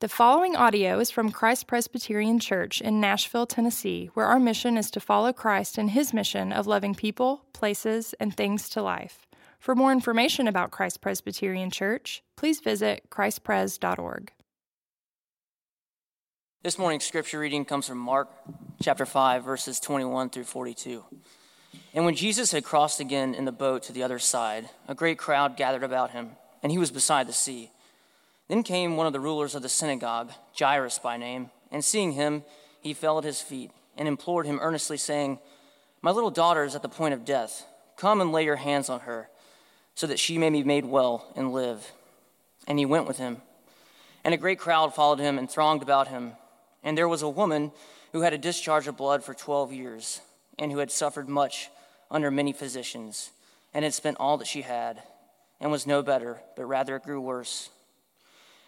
The following audio is from Christ Presbyterian Church in Nashville, Tennessee, where our mission is to follow Christ in His mission of loving people, places, and things to life. For more information about Christ Presbyterian Church, please visit ChristPres.org. This morning's scripture reading comes from Mark chapter 5, verses 21 through 42. And when Jesus had crossed again in the boat to the other side, a great crowd gathered about him, and he was beside the sea. Then came one of the rulers of the synagogue, Jairus by name, and seeing him, he fell at his feet and implored him earnestly, saying, "My little daughter is at the point of death. Come and lay your hands on her, so that she may be made well and live." And he went with him. And a great crowd followed him and thronged about him. And there was a woman who had a discharge of blood for 12 years, and who had suffered much under many physicians, and had spent all that she had, and was no better, but rather grew worse.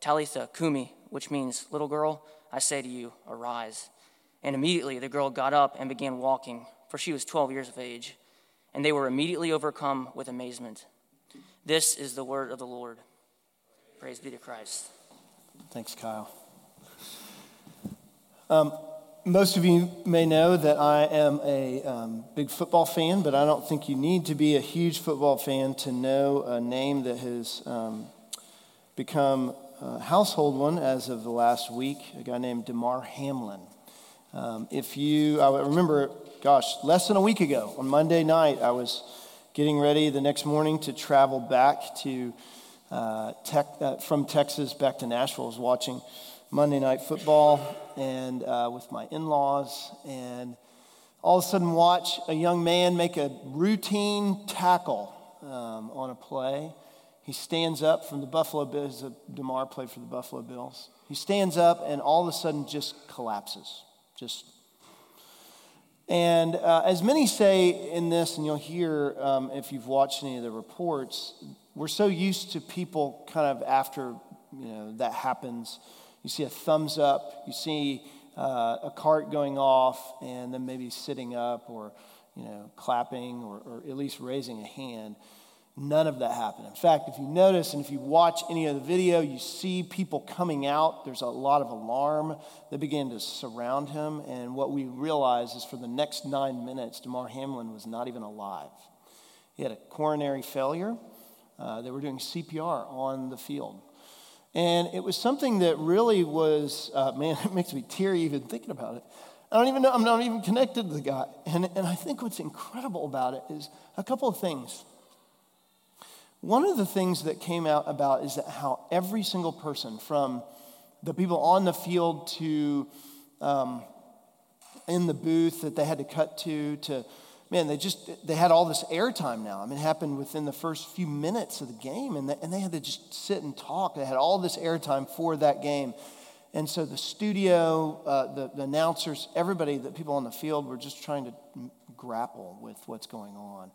"Talitha Kumi," which means, "Little girl, I say to you, arise." And immediately the girl got up and began walking, for she was 12 years of age. And they were immediately overcome with amazement. This is the word of the Lord. Praise be to Christ. Thanks, Kyle. Most of you may know that I am a big football fan, but I don't think you need to be a huge football fan to know a name that has become a household one as of the last week, a guy named Damar Hamlin. I remember, less than a week ago, on Monday night, I was getting ready the next morning to travel back to from Texas back to Nashville. I was watching Monday Night Football and with my in-laws, and all of a sudden watch a young man make a routine tackle on a play. He stands up from the Buffalo Bills. Damar played for the Buffalo Bills. He stands up and all of a sudden just collapses. And as many say in this, and you'll hear if you've watched any of the reports, we're so used to people kind of after, that happens. You see a thumbs up. You see a cart going off and then maybe sitting up or, clapping or at least raising a hand. None of that happened. In fact, if you notice and if you watch any of the video, you see people coming out. There's a lot of alarm. They began to surround him. And what we realize is for the next 9 minutes, Damar Hamlin was not even alive. He had a coronary failure. They were doing CPR on the field. And it was something that really was, it makes me teary even thinking about it. I don't even know, I'm not even connected to the guy. And I think what's incredible about it is a couple of things. One of the things that came out about is that how every single person, from the people on the field to in the booth that they had to cut to they had all this airtime now. It happened within the first few minutes of the game, and they had to just sit and talk. They had all this airtime for that game. And so the studio, the announcers, everybody, the people on the field were just trying to grapple with what's going on.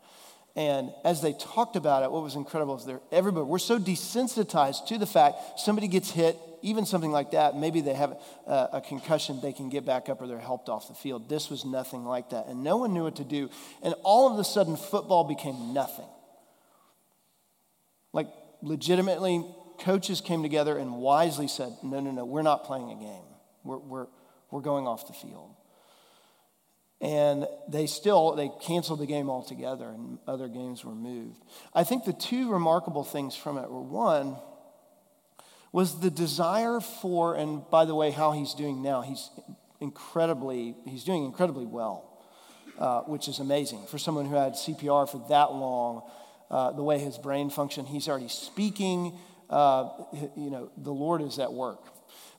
And as they talked about it, what was incredible is everybody, we're so desensitized to the fact somebody gets hit, even something like that, maybe they have a concussion, they can get back up or they're helped off the field. This was nothing like that. And no one knew what to do. And all of a sudden, football became nothing. Like, legitimately, coaches came together and wisely said, no, we're not playing a game. We're going off the field. And they canceled the game altogether, and other games were moved. I think the two remarkable things from it were, one was the desire for, and by the way, how he's doing now, he's doing incredibly well, which is amazing. For someone who had CPR for that long, the way his brain functioned, he's already speaking, the Lord is at work.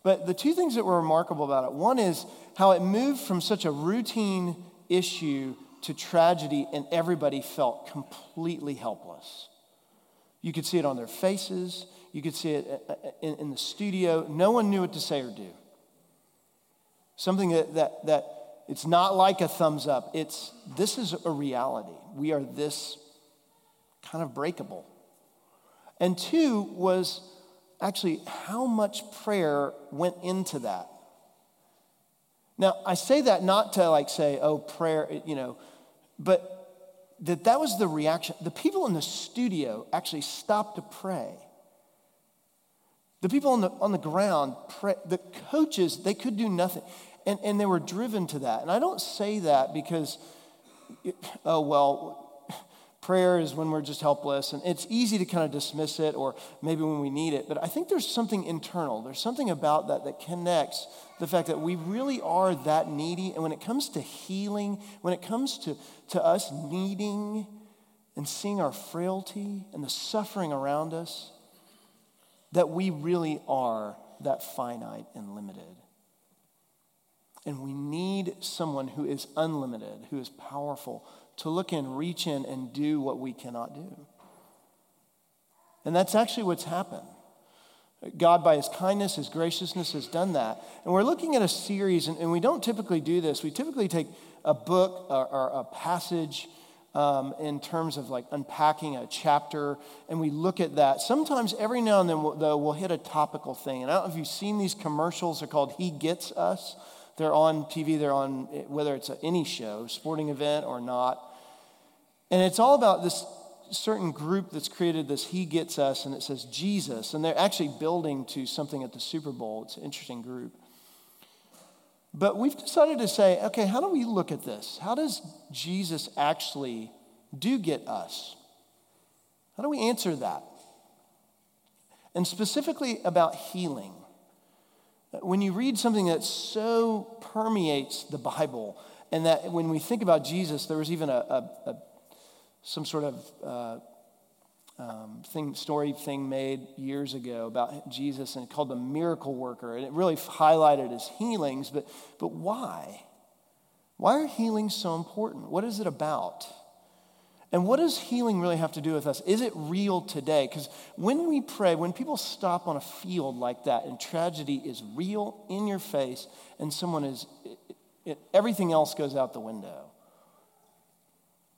But the two things that were remarkable about it, one is how it moved from such a routine issue to tragedy, and everybody felt completely helpless. You could see it on their faces. You could see it in the studio. No one knew what to say or do. Something that it's not like a thumbs up. This is a reality. We are this kind of breakable. And two was actually how much prayer went into that. Now, I say that not to say, oh, prayer, but that was the reaction. The people in the studio actually stopped to pray. The people on the ground, the coaches, they could do nothing. And they were driven to that. And I don't say that because, prayer is when we're just helpless. And it's easy to kind of dismiss it, or maybe when we need it. But I think there's something internal. There's something about that connects the fact that we really are that needy. And when it comes to healing, when it comes to us needing and seeing our frailty and the suffering around us, that we really are that finite and limited. And we need someone who is unlimited, who is powerful, to look in, reach in, and do what we cannot do. And that's actually what's happened. God, by his kindness, his graciousness, has done that. And we're looking at a series, and we don't typically do this. We typically take a book or a passage in terms of unpacking a chapter, and we look at that. Sometimes every now and then we'll hit a topical thing. And I don't know if you've seen these commercials. They're called He Gets Us. They're on TV. They're on, whether it's any show, sporting event or not. And it's all about this certain group that's created this He Gets Us, and it says Jesus. And they're actually building to something at the Super Bowl. It's an interesting group. But we've decided to say, okay, how do we look at this? How does Jesus actually do get us? How do we answer that? And specifically about healing. When you read something that so permeates the Bible, and that when we think about Jesus, there was even some sort of story made years ago about Jesus, and called the miracle worker, and it really highlighted his healings. But why? Why are healings so important? What is it about? And what does healing really have to do with us? Is it real today? Because when we pray, when people stop on a field like that, and tragedy is real in your face, and someone is, everything else goes out the window.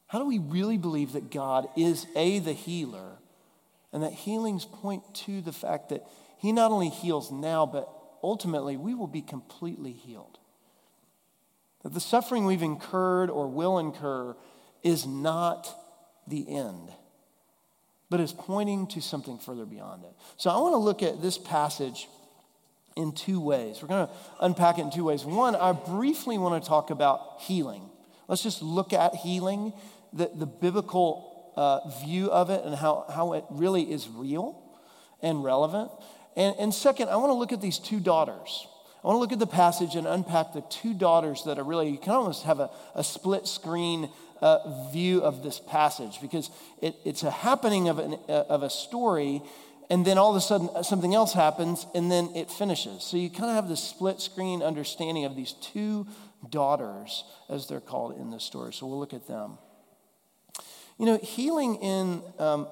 How do we really believe that God is, A, the healer, and that healings point to the fact that he not only heals now, but ultimately we will be completely healed? That the suffering we've incurred or will incur is not the end, but is pointing to something further beyond it. So I want to look at this passage in two ways. We're going to unpack it in two ways. One, I briefly want to talk about healing. Let's just look at healing, the biblical view of it, and how it really is real and relevant. And second, I want to look at these two daughters. I want to look at the passage and unpack the two daughters that are really, you can almost have a split screen view of this passage, because it's a happening of a story, and then all of a sudden something else happens, and then it finishes. So you kind of have this split screen understanding of these two daughters, as they're called in this story. So we'll look at them. Healing in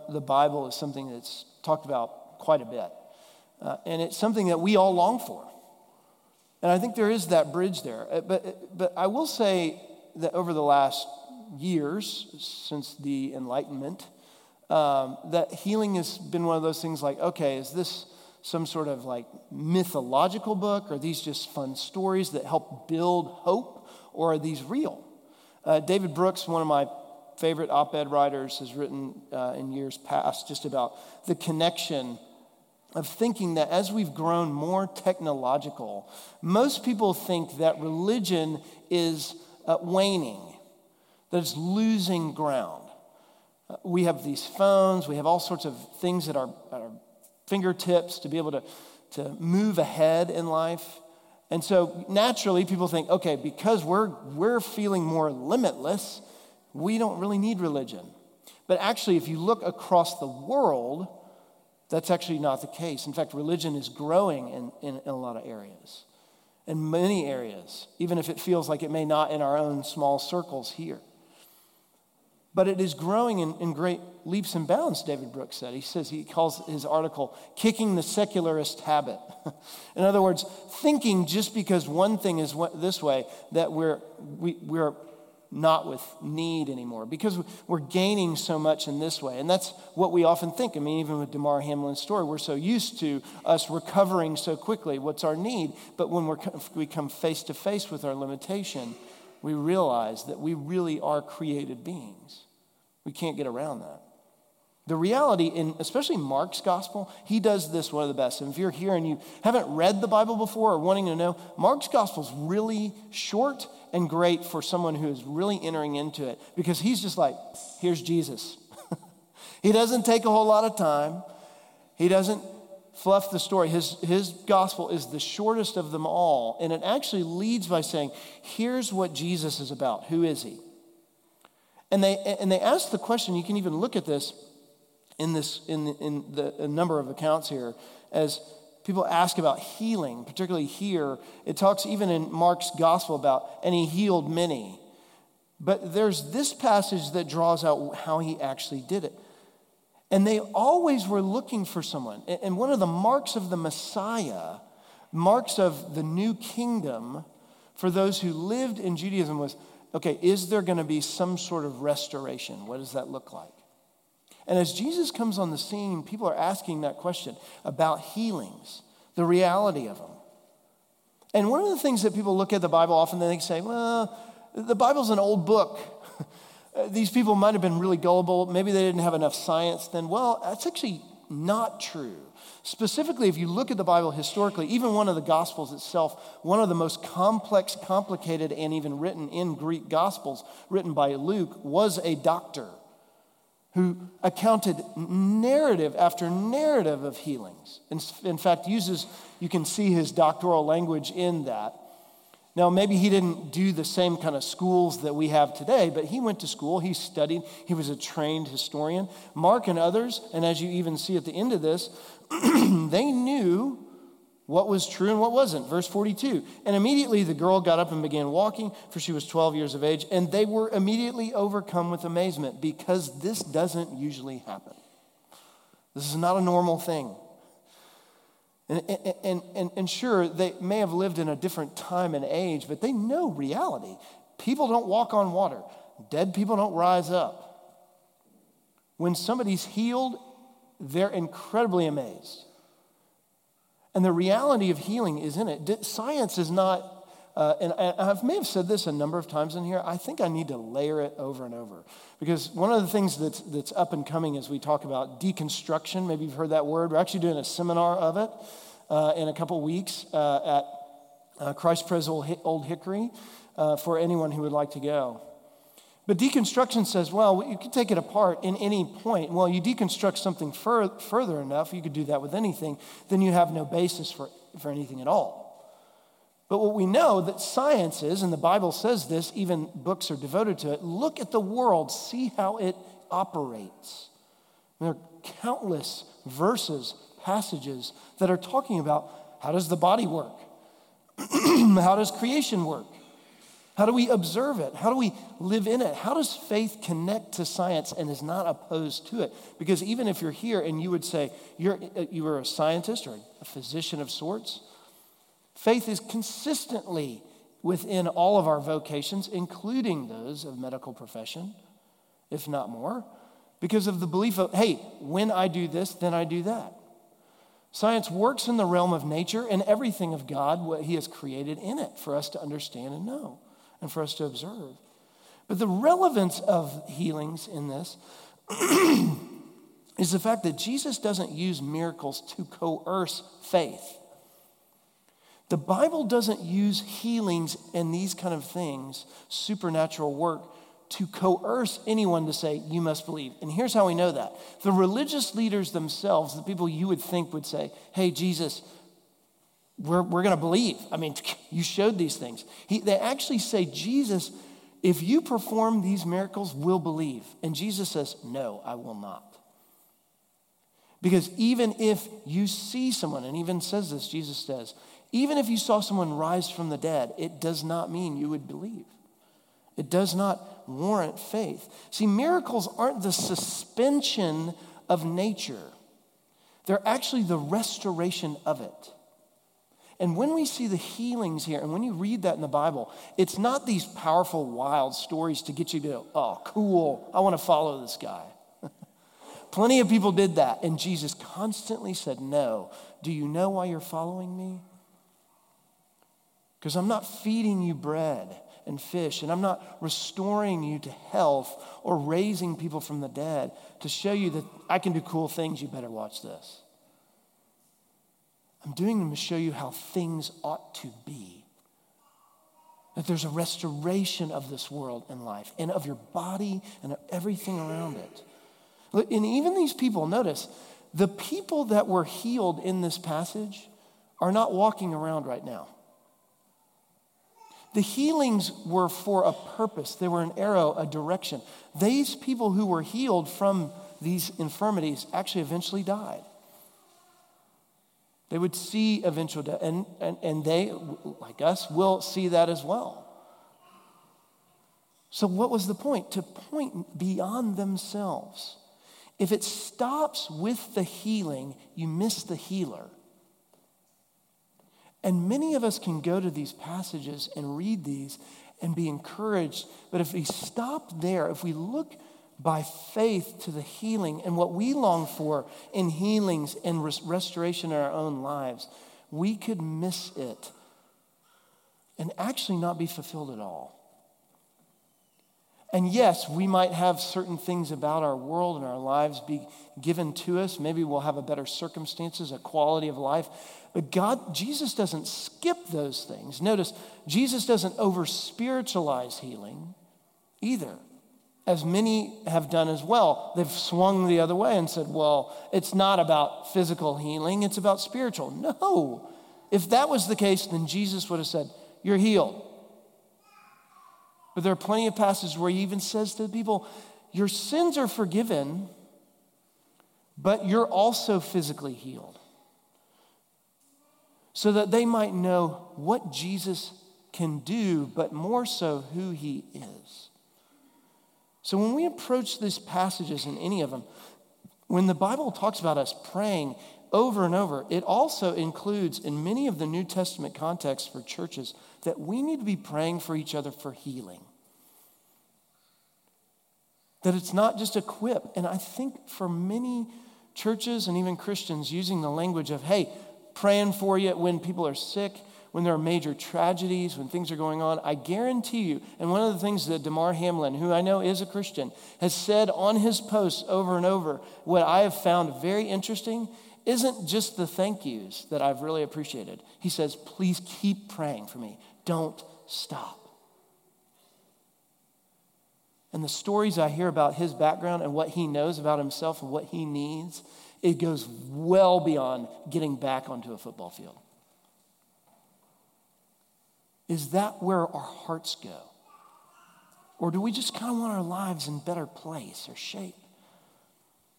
the Bible is something that's talked about quite a bit. And it's something that we all long for. And I think there is that bridge there. But I will say that over the last years, since the Enlightenment, that healing has been one of those things is this some sort of like mythological book? Are these just fun stories that help build hope, or are these real? David Brooks, one of my favorite op-ed writers, has written in years past just about the connection of thinking that as we've grown more technological, most people think that religion is waning, that it's losing ground. We have these phones, we have all sorts of things at our fingertips to be able to move ahead in life. And so naturally people think, okay, because we're feeling more limitless, we don't really need religion. But actually, if you look across the world, that's actually not the case. In fact, religion is growing in a lot of areas, in many areas, even if it feels like it may not in our own small circles here. But it is growing in great leaps and bounds, David Brooks said. He says, he calls his article, Kicking the Secularist Habit. In other words, thinking just because one thing is this way, that we're not with need anymore, because we're gaining so much in this way. And that's what we often think. I mean, even with Damar Hamlin's story, we're so used to us recovering so quickly. What's our need? But when we come face to face with our limitation, we realize that we really are created beings. We can't get around that. The reality, in especially Mark's gospel, he does this one of the best. And if you're here and you haven't read the Bible before or wanting to know, Mark's gospel is really short and great for someone who is really entering into it, because he's just like, here's Jesus. He doesn't take a whole lot of time. He doesn't fluff the story. His gospel is the shortest of them all, and it actually leads by saying, here's what Jesus is about. Who is he? And they ask the question. You can even look at this in a number of accounts here as people ask about healing, particularly here. It talks even in Mark's gospel about, and he healed many. But there's this passage that draws out how he actually did it. And they always were looking for someone. And one of the marks of the Messiah, marks of the new kingdom for those who lived in Judaism was, okay, is there going to be some sort of restoration? What does that look like? And as Jesus comes on the scene, people are asking that question about healings, the reality of them. And one of the things that people look at the Bible often, and they say, well, the Bible's an old book. These people might have been really gullible. Maybe they didn't have enough science then. Well, that's actually not true. Specifically, if you look at the Bible historically, even one of the Gospels itself, one of the most complex, complicated, and even written in Greek Gospels, written by Luke, was a doctor who accounted narrative after narrative of healings. In fact, you can see his doctoral language in that. Now, maybe he didn't do the same kind of schools that we have today, but he went to school, he studied, he was a trained historian. Mark and others, and as you even see at the end of this, they knew what was true and what wasn't. Verse 42, and immediately the girl got up and began walking, for she was 12 years of age, and they were immediately overcome with amazement, because this doesn't usually happen. This is not a normal thing. And sure, they may have lived in a different time and age, but they know reality. People don't walk on water. Dead people don't rise up. When somebody's healed, they're incredibly amazed. And the reality of healing is in it. Science is not, and I may have said this a number of times in here, I think I need to layer it over and over. Because one of the things that's up and coming as we talk about deconstruction, maybe you've heard that word. We're actually doing a seminar of it in a couple weeks at Christ Pres Old Hickory for anyone who would like to go. But deconstruction says, well, you can take it apart in any point. Well, you deconstruct something further enough, you could do that with anything, then you have no basis for anything at all. But what we know that science is, and the Bible says this, even books are devoted to it, look at the world, see how it operates. And there are countless verses, passages that are talking about how does the body work? How does creation work? How do we observe it? How do we live in it? How does faith connect to science and is not opposed to it? Because even if you're here and you would say you were a scientist or a physician of sorts, faith is consistently within all of our vocations, including those of medical profession, if not more, because of the belief of, hey, when I do this, then I do that. Science works in the realm of nature and everything of God, what he has created in it for us to understand and know and for us to observe. But the relevance of healings in this is the fact that Jesus doesn't use miracles to coerce faith. The Bible doesn't use healings and these kind of things, supernatural work, to coerce anyone to say, you must believe. And here's how we know that. The religious leaders themselves, the people you would think would say, hey, Jesus, we're going to believe. I mean, you showed these things. They actually say, Jesus, if you perform these miracles, we'll believe. And Jesus says, no, I will not. Because even if you see someone, and even says this, Jesus says, even if you saw someone rise from the dead, it does not mean you would believe. It does not warrant faith. See, miracles aren't the suspension of nature. They're actually the restoration of it. And when we see the healings here, and when you read that in the Bible, it's not these powerful, wild stories to get you to go, oh, cool, I want to follow this guy. Plenty of people did that, and Jesus constantly said, no, do you know why you're following me? Because I'm not feeding you bread and fish, and I'm not restoring you to health or raising people from the dead to show you that I can do cool things, you better watch this. I'm doing them to show you how things ought to be, that there's a restoration of this world and life and of your body and of everything around it. And even these people, notice, the people that were healed in this passage are not walking around right now. The healings were for a purpose. They were an arrow, a direction. These people who were healed from these infirmities actually eventually died. They would see eventual death, and they, like us, will see that as well. So what was the point? To point beyond themselves. If it stops with the healing, you miss the healer. And many of us can go to these passages and read these and be encouraged. But if we stop there, if we look by faith to the healing and what we long for in healings and restoration in our own lives, we could miss it and actually not be fulfilled at all. And yes, we might have certain things about our world and our lives be given to us. Maybe we'll have a better circumstances, a quality of life. But Jesus doesn't skip those things. Notice, Jesus doesn't over-spiritualize healing either, as many have done as well. They've swung the other way and said, well, it's not about physical healing, it's about spiritual. No. If that was the case, then Jesus would have said, you're healed. But there are plenty of passages where he even says to the people, your sins are forgiven, but you're also physically healed. So that they might know what Jesus can do, but more so who he is. So when we approach these passages in any of them, when the Bible talks about us praying over and over, it also includes in many of the New Testament contexts for churches that we need to be praying for each other for healing. That it's not just a quip. And I think for many churches and even Christians using the language of, hey, praying for you when people are sick, when there are major tragedies, when things are going on, I guarantee you, and one of the things that Damar Hamlin, who I know is a Christian, has said on his posts over and over, what I have found very interesting isn't just the thank yous that I've really appreciated. He says, please keep praying for me. Don't stop. And the stories I hear about his background and what he knows about himself and what he needs, it goes well beyond getting back onto a football field. Is that where our hearts go? Or do we just kind of want our lives in better place or shape?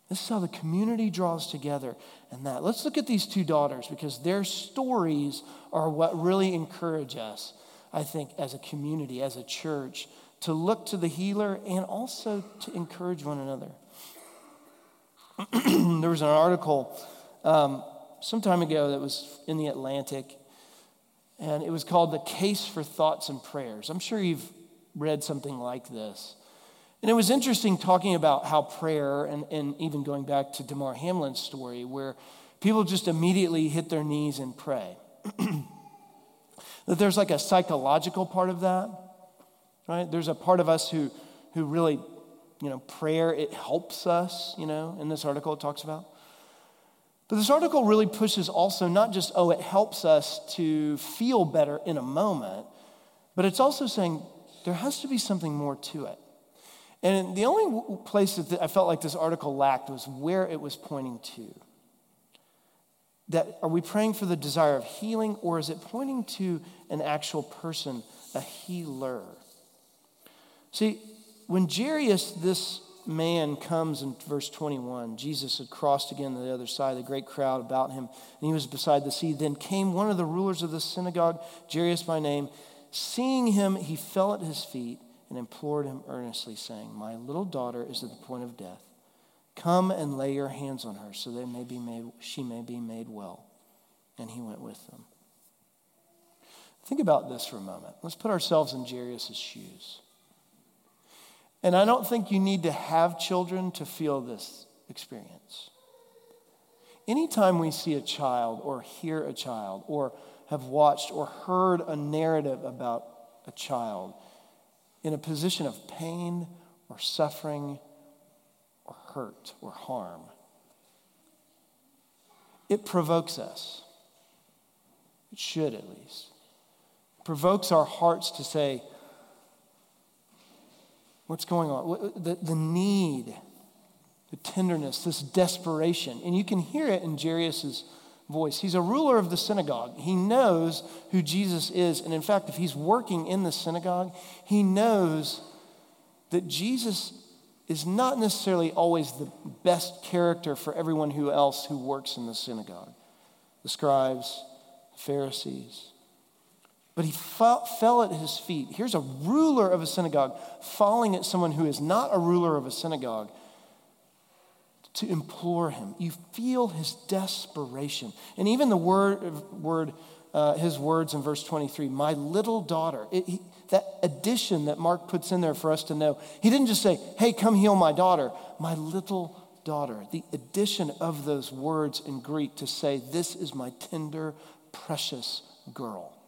This is how the community draws together and that. Let's look at these two daughters because their stories are what really encourage us, I think, as a community, as a church, to look to the healer and also to encourage one another. There was an article some time ago that was in the Atlantic, and it was called The Case for Thoughts and Prayers. I'm sure you've read something like this. And it was interesting talking about how prayer, and even going back to Damar Hamlin's story, where people just immediately hit their knees and pray. That there's like a psychological part of that, right? There's a part of us who really, you know, prayer, it helps us, you know, in this article it talks about. But this article really pushes also not just, oh, it helps us to feel better in a moment, but it's also saying there has to be something more to it. And the only place that I felt like this article lacked was where it was pointing to. That are we praying for the desire of healing, or is it pointing to an actual person, a healer? See, when Jairus, this man, comes in verse 21, Jesus had crossed again to the other side, the great crowd about him, and he was beside the sea. Then came one of the rulers of the synagogue, Jairus by name. Seeing him, he fell at his feet and implored him earnestly, saying, "My little daughter is at the point of death. Come and lay your hands on her, so that she may be made well." And he went with them. Think about this for a moment. Let's put ourselves in Jairus' shoes. And I don't think you need to have children to feel this experience. Anytime we see a child or hear a child or have watched or heard a narrative about a child in a position of pain or suffering or hurt or harm, it provokes us. It should, at least. It provokes our hearts to say, what's going on? The need, the tenderness, this desperation. And you can hear it in Jairus' voice. He's a ruler of the synagogue. He knows who Jesus is. And in fact, if he's working in the synagogue, he knows that Jesus is not necessarily always the best character for everyone who else who works in the synagogue. The scribes, the Pharisees. But he fell at his feet. Here's a ruler of a synagogue falling at someone who is not a ruler of a synagogue to implore him. You feel his desperation. And even the his words in verse 23, "my little daughter," that addition that Mark puts in there for us to know. He didn't just say, "hey, come heal my daughter." My little daughter. The addition of those words in Greek to say, this is my tender, precious girl.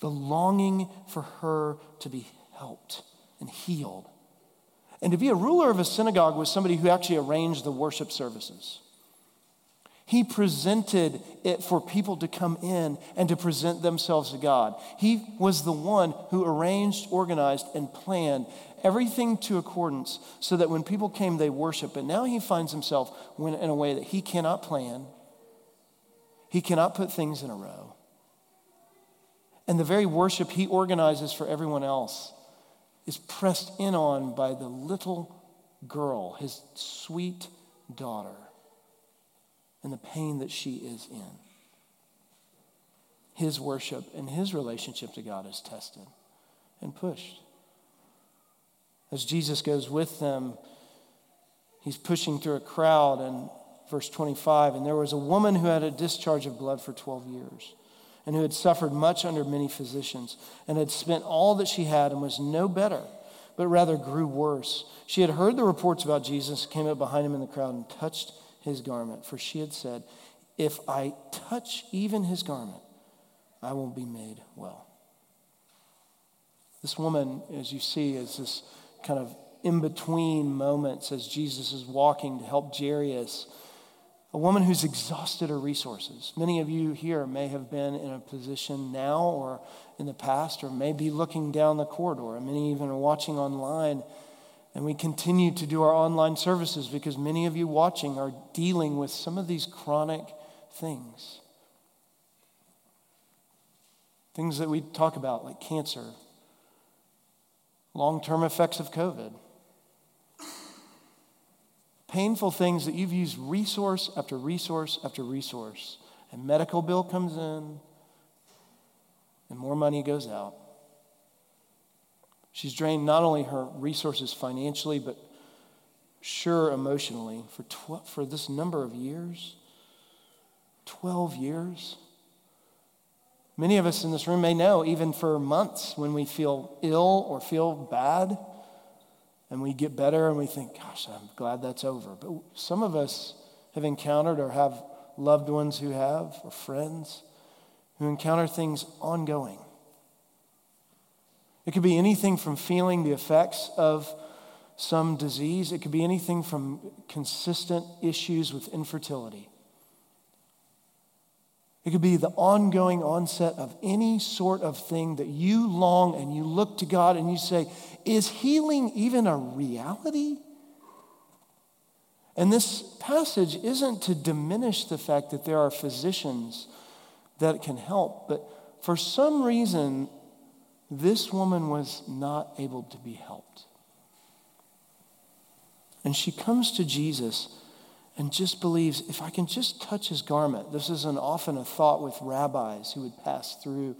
The longing for her to be helped and healed. And to be a ruler of a synagogue was somebody who actually arranged the worship services. He presented it for people to come in and to present themselves to God. He was the one who arranged, organized, and planned everything to accordance so that when people came, they worship. And now he finds himself in a way that he cannot plan. He cannot put things in a row. And the very worship he organizes for everyone else is pressed in on by the little girl, his sweet daughter, and the pain that she is in. His worship and his relationship to God is tested and pushed. As Jesus goes with them, he's pushing through a crowd in verse 25, and there was a woman who had a discharge of blood for 12 years. And who had suffered much under many physicians, and had spent all that she had and was no better, but rather grew worse. She had heard the reports about Jesus, came up behind him in the crowd and touched his garment, for she had said, "If I touch even his garment, I will be made well." This woman, as you see, is this kind of in-between moments as Jesus is walking to help Jairus, a woman who's exhausted her resources. Many of you here may have been in a position now or in the past, or may be looking down the corridor, and many even are watching online. And we continue to do our online services because many of you watching are dealing with some of these chronic things. Things that we talk about like cancer, long-term effects of COVID. Painful things that you've used resource after resource after resource. A medical bill comes in, and more money goes out. She's drained not only her resources financially, but sure emotionally for this number of years, 12 years. Many of us in this room may know, even for months when we feel ill or feel bad, and we get better and we think, gosh, I'm glad that's over. But some of us have encountered or have loved ones who have, or friends who encounter things ongoing. It could be anything from feeling the effects of some disease. It could be anything from consistent issues with infertility. It could be the ongoing onset of any sort of thing that you long and you look to God and you say, is healing even a reality? And this passage isn't to diminish the fact that there are physicians that can help, but for some reason, this woman was not able to be helped. And she comes to Jesus and just believes, if I can just touch his garment. This is often a thought with rabbis who would pass through,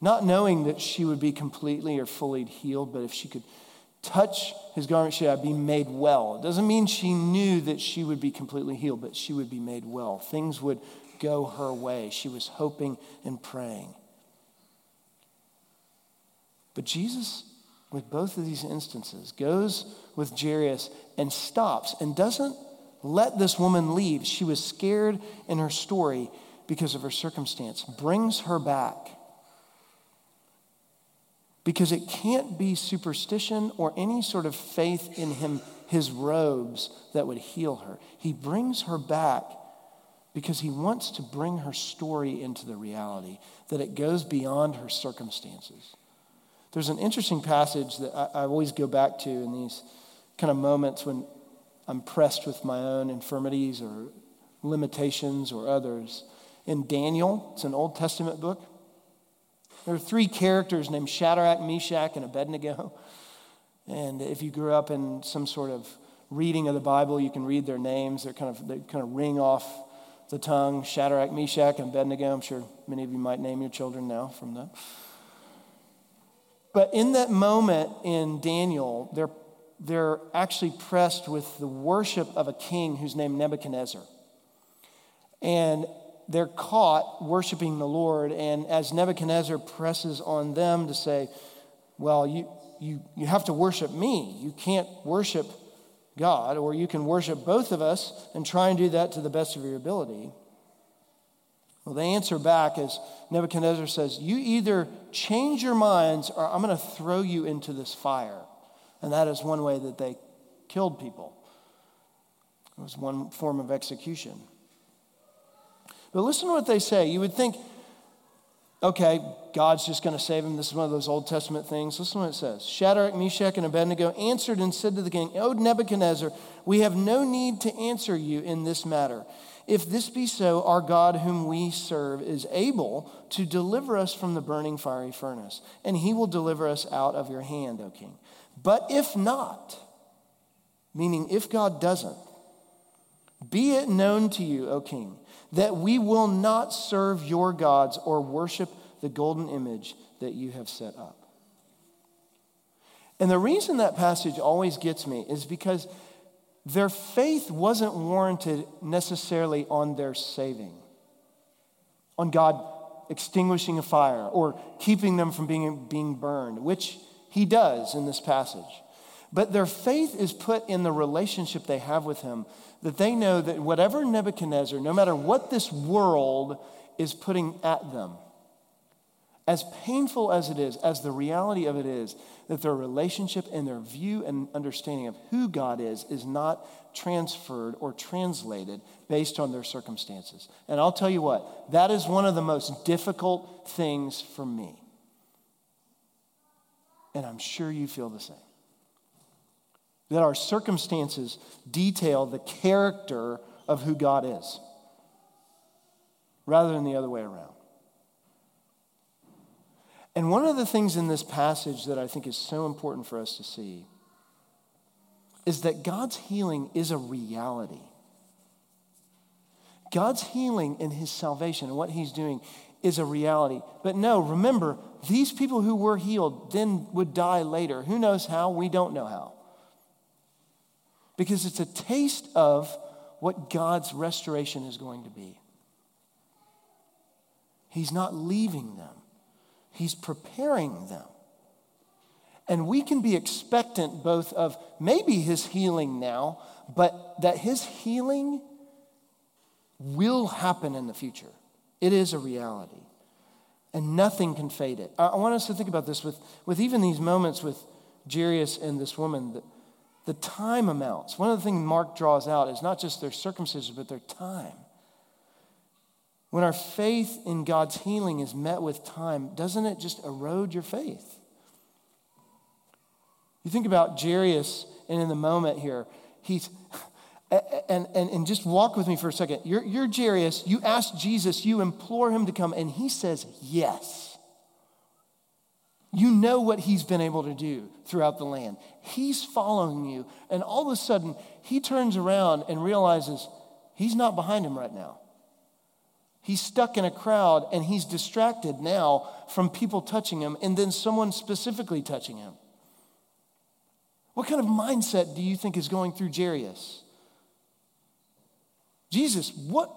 not knowing that she would be completely or fully healed, but if she could touch his garment, she would be made well. It doesn't mean she knew that she would be completely healed, but she would be made well. Things would go her way. She was hoping and praying. But Jesus, with both of these instances, goes with Jairus and stops and doesn't let this woman leave. She was scared in her story because of her circumstance. Brings her back. Because it can't be superstition or any sort of faith in him, his robes, that would heal her. He brings her back because he wants to bring her story into the reality, that it goes beyond her circumstances. There's an interesting passage that I always go back to in these kind of moments when I'm pressed with my own infirmities or limitations or others. In Daniel, it's an Old Testament book. There are three characters named Shadrach, Meshach, and Abednego. And if you grew up in some sort of reading of the Bible, you can read their names. They kind of ring off the tongue. Shadrach, Meshach, and Abednego. I'm sure many of you might name your children now from that. But in that moment in Daniel, they're actually pressed with the worship of a king who's named Nebuchadnezzar. And they're caught worshiping the Lord. And as Nebuchadnezzar presses on them to say, well, you have to worship me. You can't worship God, or you can worship both of us and try and do that to the best of your ability. Well, they answer back as Nebuchadnezzar says, you either change your minds or I'm going to throw you into this fire. And that is one way that they killed people. It was one form of execution. But listen to what they say. You would think, okay, God's just going to save him. This is one of those Old Testament things. Listen to what it says. Shadrach, Meshach, and Abednego answered and said to the king, O Nebuchadnezzar, we have no need to answer you in this matter. If this be so, our God whom we serve is able to deliver us from the burning fiery furnace, and he will deliver us out of your hand, O king. But if not, meaning if God doesn't, be it known to you, O king, that we will not serve your gods or worship the golden image that you have set up. And the reason that passage always gets me is because their faith wasn't warranted necessarily on their saving, on God extinguishing a fire or keeping them from being burned, which he does in this passage. But their faith is put in the relationship they have with him, that they know that whatever Nebuchadnezzar, no matter what this world is putting at them, as painful as it is, as the reality of it is, that their relationship and their view and understanding of who God is not transferred or translated based on their circumstances. And I'll tell you what, that is one of the most difficult things for me. And I'm sure you feel the same. That our circumstances detail the character of who God is, rather than the other way around. And one of the things in this passage that I think is so important for us to see is that God's healing is a reality. God's healing in his salvation and what he's doing is a reality. But no, remember, these people who were healed then would die later. Who knows how? We don't know how. Because it's a taste of what God's restoration is going to be. He's not leaving them. He's preparing them. And we can be expectant both of maybe his healing now, but that his healing will happen in the future. It is a reality. And nothing can fade it. I want us to think about this with even these moments with Jairus and this woman. The time amounts. One of the things Mark draws out is not just their circumstances, but their time. When our faith in God's healing is met with time, doesn't it just erode your faith? You think about Jairus, and in the moment here, he's... And just walk with me for a second. You're Jairus. You ask Jesus. You implore him to come, and he says yes. You know what he's been able to do throughout the land. He's following you, and all of a sudden, he turns around and realizes he's not behind him right now. He's stuck in a crowd, and he's distracted now from people touching him, and then someone specifically touching him. What kind of mindset do you think is going through Jairus? Jesus, what?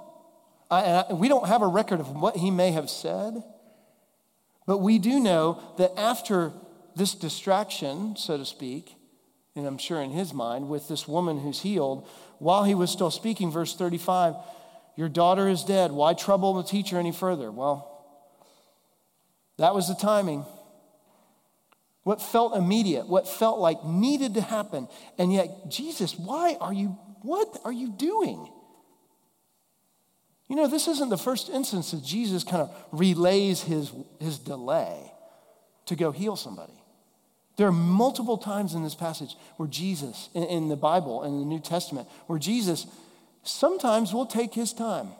We don't have a record of what he may have said, but we do know that after this distraction, so to speak, and I'm sure in his mind, with this woman who's healed, while he was still speaking, verse 35, your daughter is dead. Why trouble the teacher any further? Well, that was the timing. What felt immediate, what felt like needed to happen. And yet, Jesus, what are you doing? You know, this isn't the first instance that Jesus kind of relays his delay to go heal somebody. There are multiple times in this passage where Jesus, in the Bible, in the New Testament, where Jesus sometimes will take his time.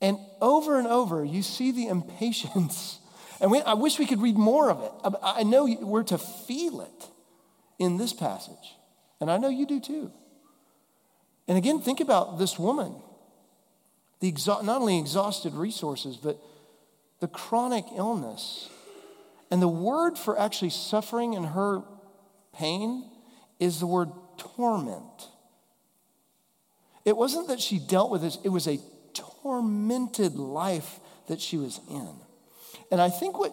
And over, you see the impatience. And I wish we could read more of it. I know we're to feel it in this passage. And I know you do too. And again, think about this woman, not only exhausted resources, but the chronic illness. And the word for actually suffering in her pain is the word torment. It wasn't that she dealt with this, it was a tormented life that she was in. And I think what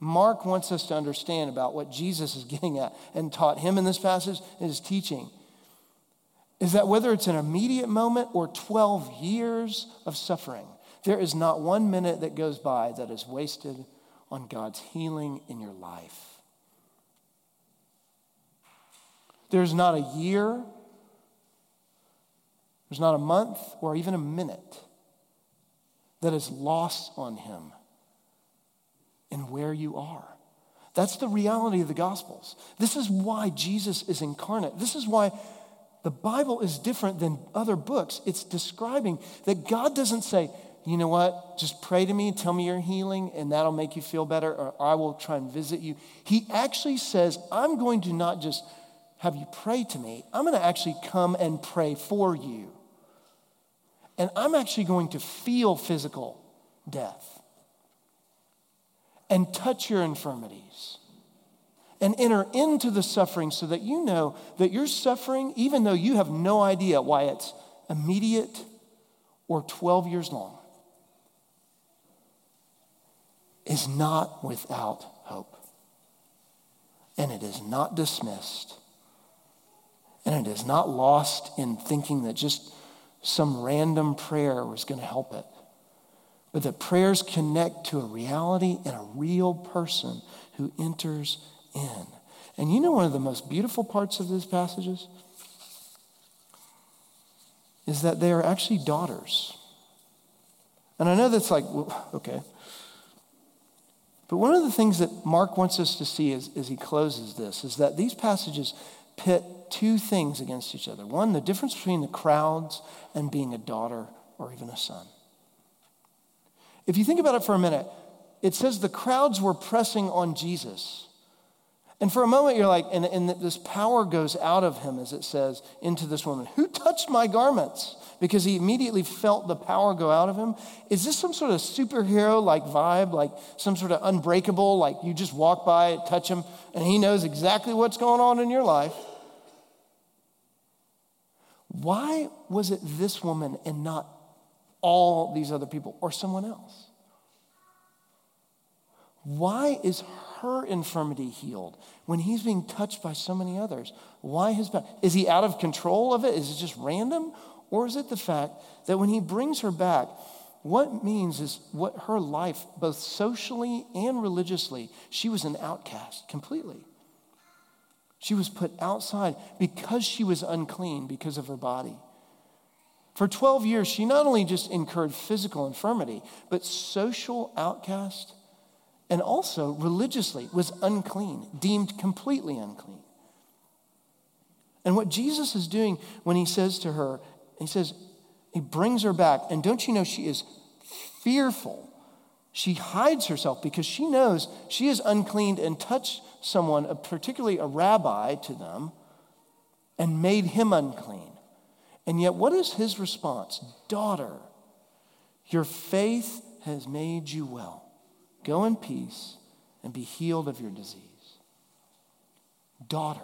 Mark wants us to understand about what Jesus is getting at and taught him in this passage in his teaching is that whether it's an immediate moment or 12 years of suffering, there is not 1 minute that goes by that is wasted on God's healing in your life. There's not a year, there's not a month, or even a minute that is lost on him in where you are. That's the reality of the Gospels. This is why Jesus is incarnate. This is why the Bible is different than other books. It's describing that God doesn't say, you know what, just pray to me, tell me you're healing, and that'll make you feel better, or I will try and visit you. He actually says, I'm going to not just have you pray to me, I'm going to actually come and pray for you. And I'm actually going to feel physical death and touch your infirmities. And enter into the suffering so that you know that you're suffering, even though you have no idea why it's immediate or 12 years long, is not without hope. And it is not dismissed. And it is not lost in thinking that just some random prayer was going to help it. But that prayers connect to a reality and a real person who enters in. And you know one of the most beautiful parts of these passages is that they are actually daughters. And I know that's like, well, okay. But one of the things that Mark wants us to see as he closes this is that these passages pit two things against each other. One, the difference between the crowds and being a daughter or even a son. If you think about it for a minute, it says the crowds were pressing on Jesus. And for a moment, you're like, and this power goes out of him, as it says, into this woman. Who touched my garments? Because he immediately felt the power go out of him. Is this some sort of superhero-like vibe, like some sort of unbreakable, like you just walk by, touch him, and he knows exactly what's going on in your life? Why was it this woman and not all these other people or someone else? Why is her infirmity healed when he's being touched by so many others? Why his back? Is he out of control of it? Is it just random? Or is it the fact that when he brings her back, what means is what her life, both socially and religiously, she was an outcast completely. She was put outside because she was unclean because of her body. For 12 years, she not only just incurred physical infirmity, but social outcast, and also religiously was unclean, deemed completely unclean. And what Jesus is doing when he says to her, he says, he brings her back, and don't you know she is fearful. She hides herself because she knows she is uncleaned and touched someone, particularly a rabbi to them, and made him unclean. And yet what is his response? Daughter, your faith has made you well. Go in peace and be healed of your disease. Daughter,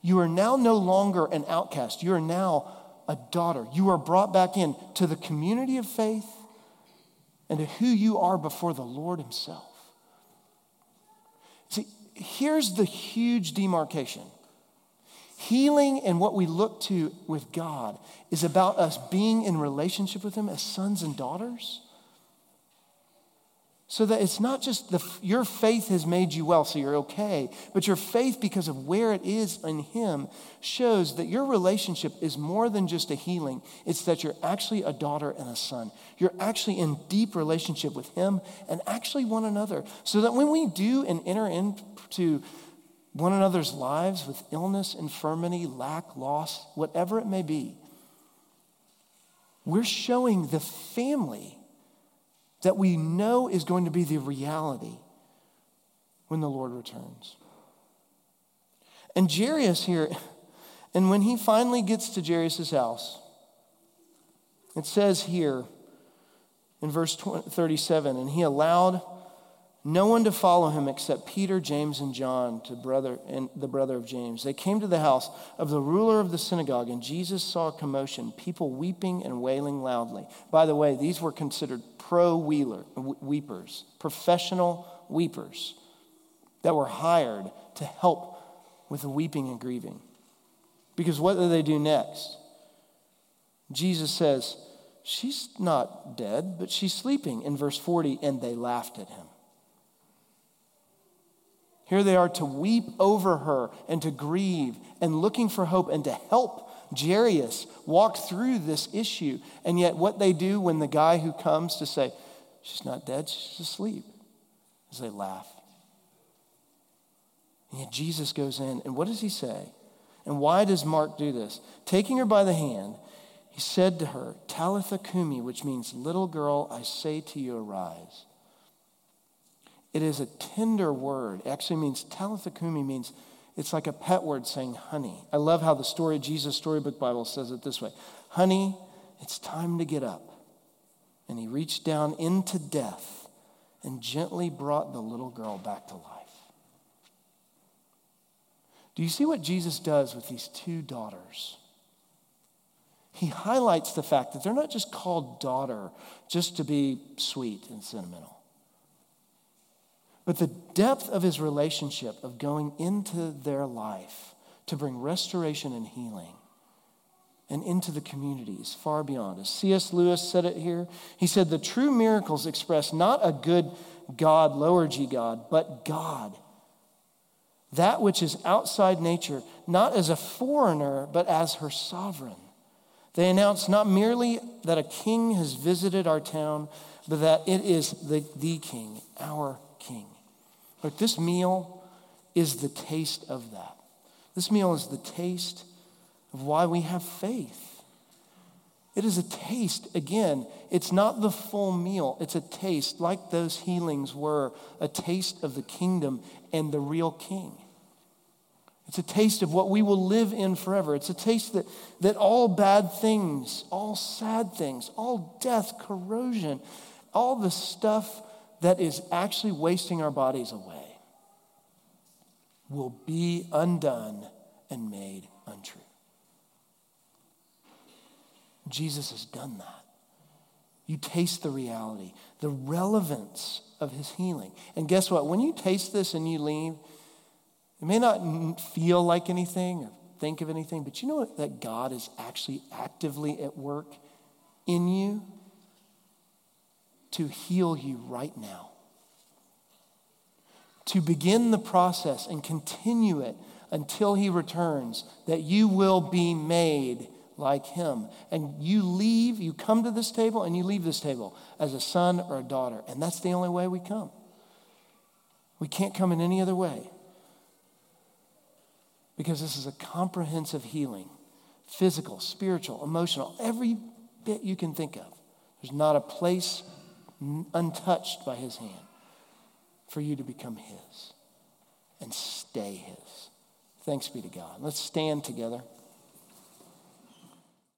you are now no longer an outcast. You are now a daughter. You are brought back in to the community of faith and to who you are before the Lord himself. See, here's the huge demarcation. Healing and what we look to with God is about us being in relationship with him as sons and daughters. So that it's not just your faith has made you well, so you're okay, but your faith, because of where it is in him, shows that your relationship is more than just a healing. It's that you're actually a daughter and a son. You're actually in deep relationship with him and actually one another. So that when we do and enter into one another's lives with illness, infirmity, lack, loss, whatever it may be, we're showing the family that we know is going to be the reality when the Lord returns. And Jairus here, and when he finally gets to Jairus' house, it says here in verse 37, and he allowed no one to follow him except Peter, James, and John, the brother of James. They came to the house of the ruler of the synagogue, and Jesus saw a commotion, people weeping and wailing loudly. By the way, these were considered pro-weepers, professional weepers that were hired to help with the weeping and grieving. Because what do they do next? Jesus says, she's not dead, but she's sleeping, in verse 40, and they laughed at him. Here they are to weep over her and to grieve and looking for hope and to help Jairus walk through this issue. And yet what they do when the guy who comes to say, she's not dead, she's asleep, is they laugh. And yet Jesus goes in, and what does he say? And why does Mark do this? Taking her by the hand, he said to her, Talitha Kumi, which means, little girl, I say to you, arise. It is a tender word. It actually means, Talitha Kumi means, it's like a pet word saying honey. I love how the story of Jesus Storybook Bible says it this way. Honey, it's time to get up. And he reached down into death and gently brought the little girl back to life. Do you see what Jesus does with these two daughters? He highlights the fact that they're not just called daughter just to be sweet and sentimental. But the depth of his relationship of going into their life to bring restoration and healing and into the community is far beyond. As C.S. Lewis said it here, he said, the true miracles express not a good God, lower G God, but God. That which is outside nature, not as a foreigner, but as her sovereign. They announce not merely that a king has visited our town, but that it is the king, our king. Look, this meal is the taste of that. This meal is the taste of why we have faith. It is a taste. Again, it's not the full meal. It's a taste, like those healings were a taste of the kingdom and the real king. It's a taste of what we will live in forever. It's a taste that all bad things, all sad things, all death, corrosion, all the stuff that is actually wasting our bodies away will be undone and made untrue. Jesus has done that. You taste the reality, the relevance of his healing. And guess what? When you taste this and you leave, it may not feel like anything or think of anything, but you know what? That God is actually actively at work in you to heal you right now, to begin the process and continue it until he returns, that you will be made like him. And you leave, you come to this table and you leave this table as a son or a daughter. And that's the only way we come. We can't come in any other way, because this is a comprehensive healing, physical, spiritual, emotional, every bit you can think of. There's not a place untouched by his hand for you to become his and stay his. Thanks be to God. Let's stand together.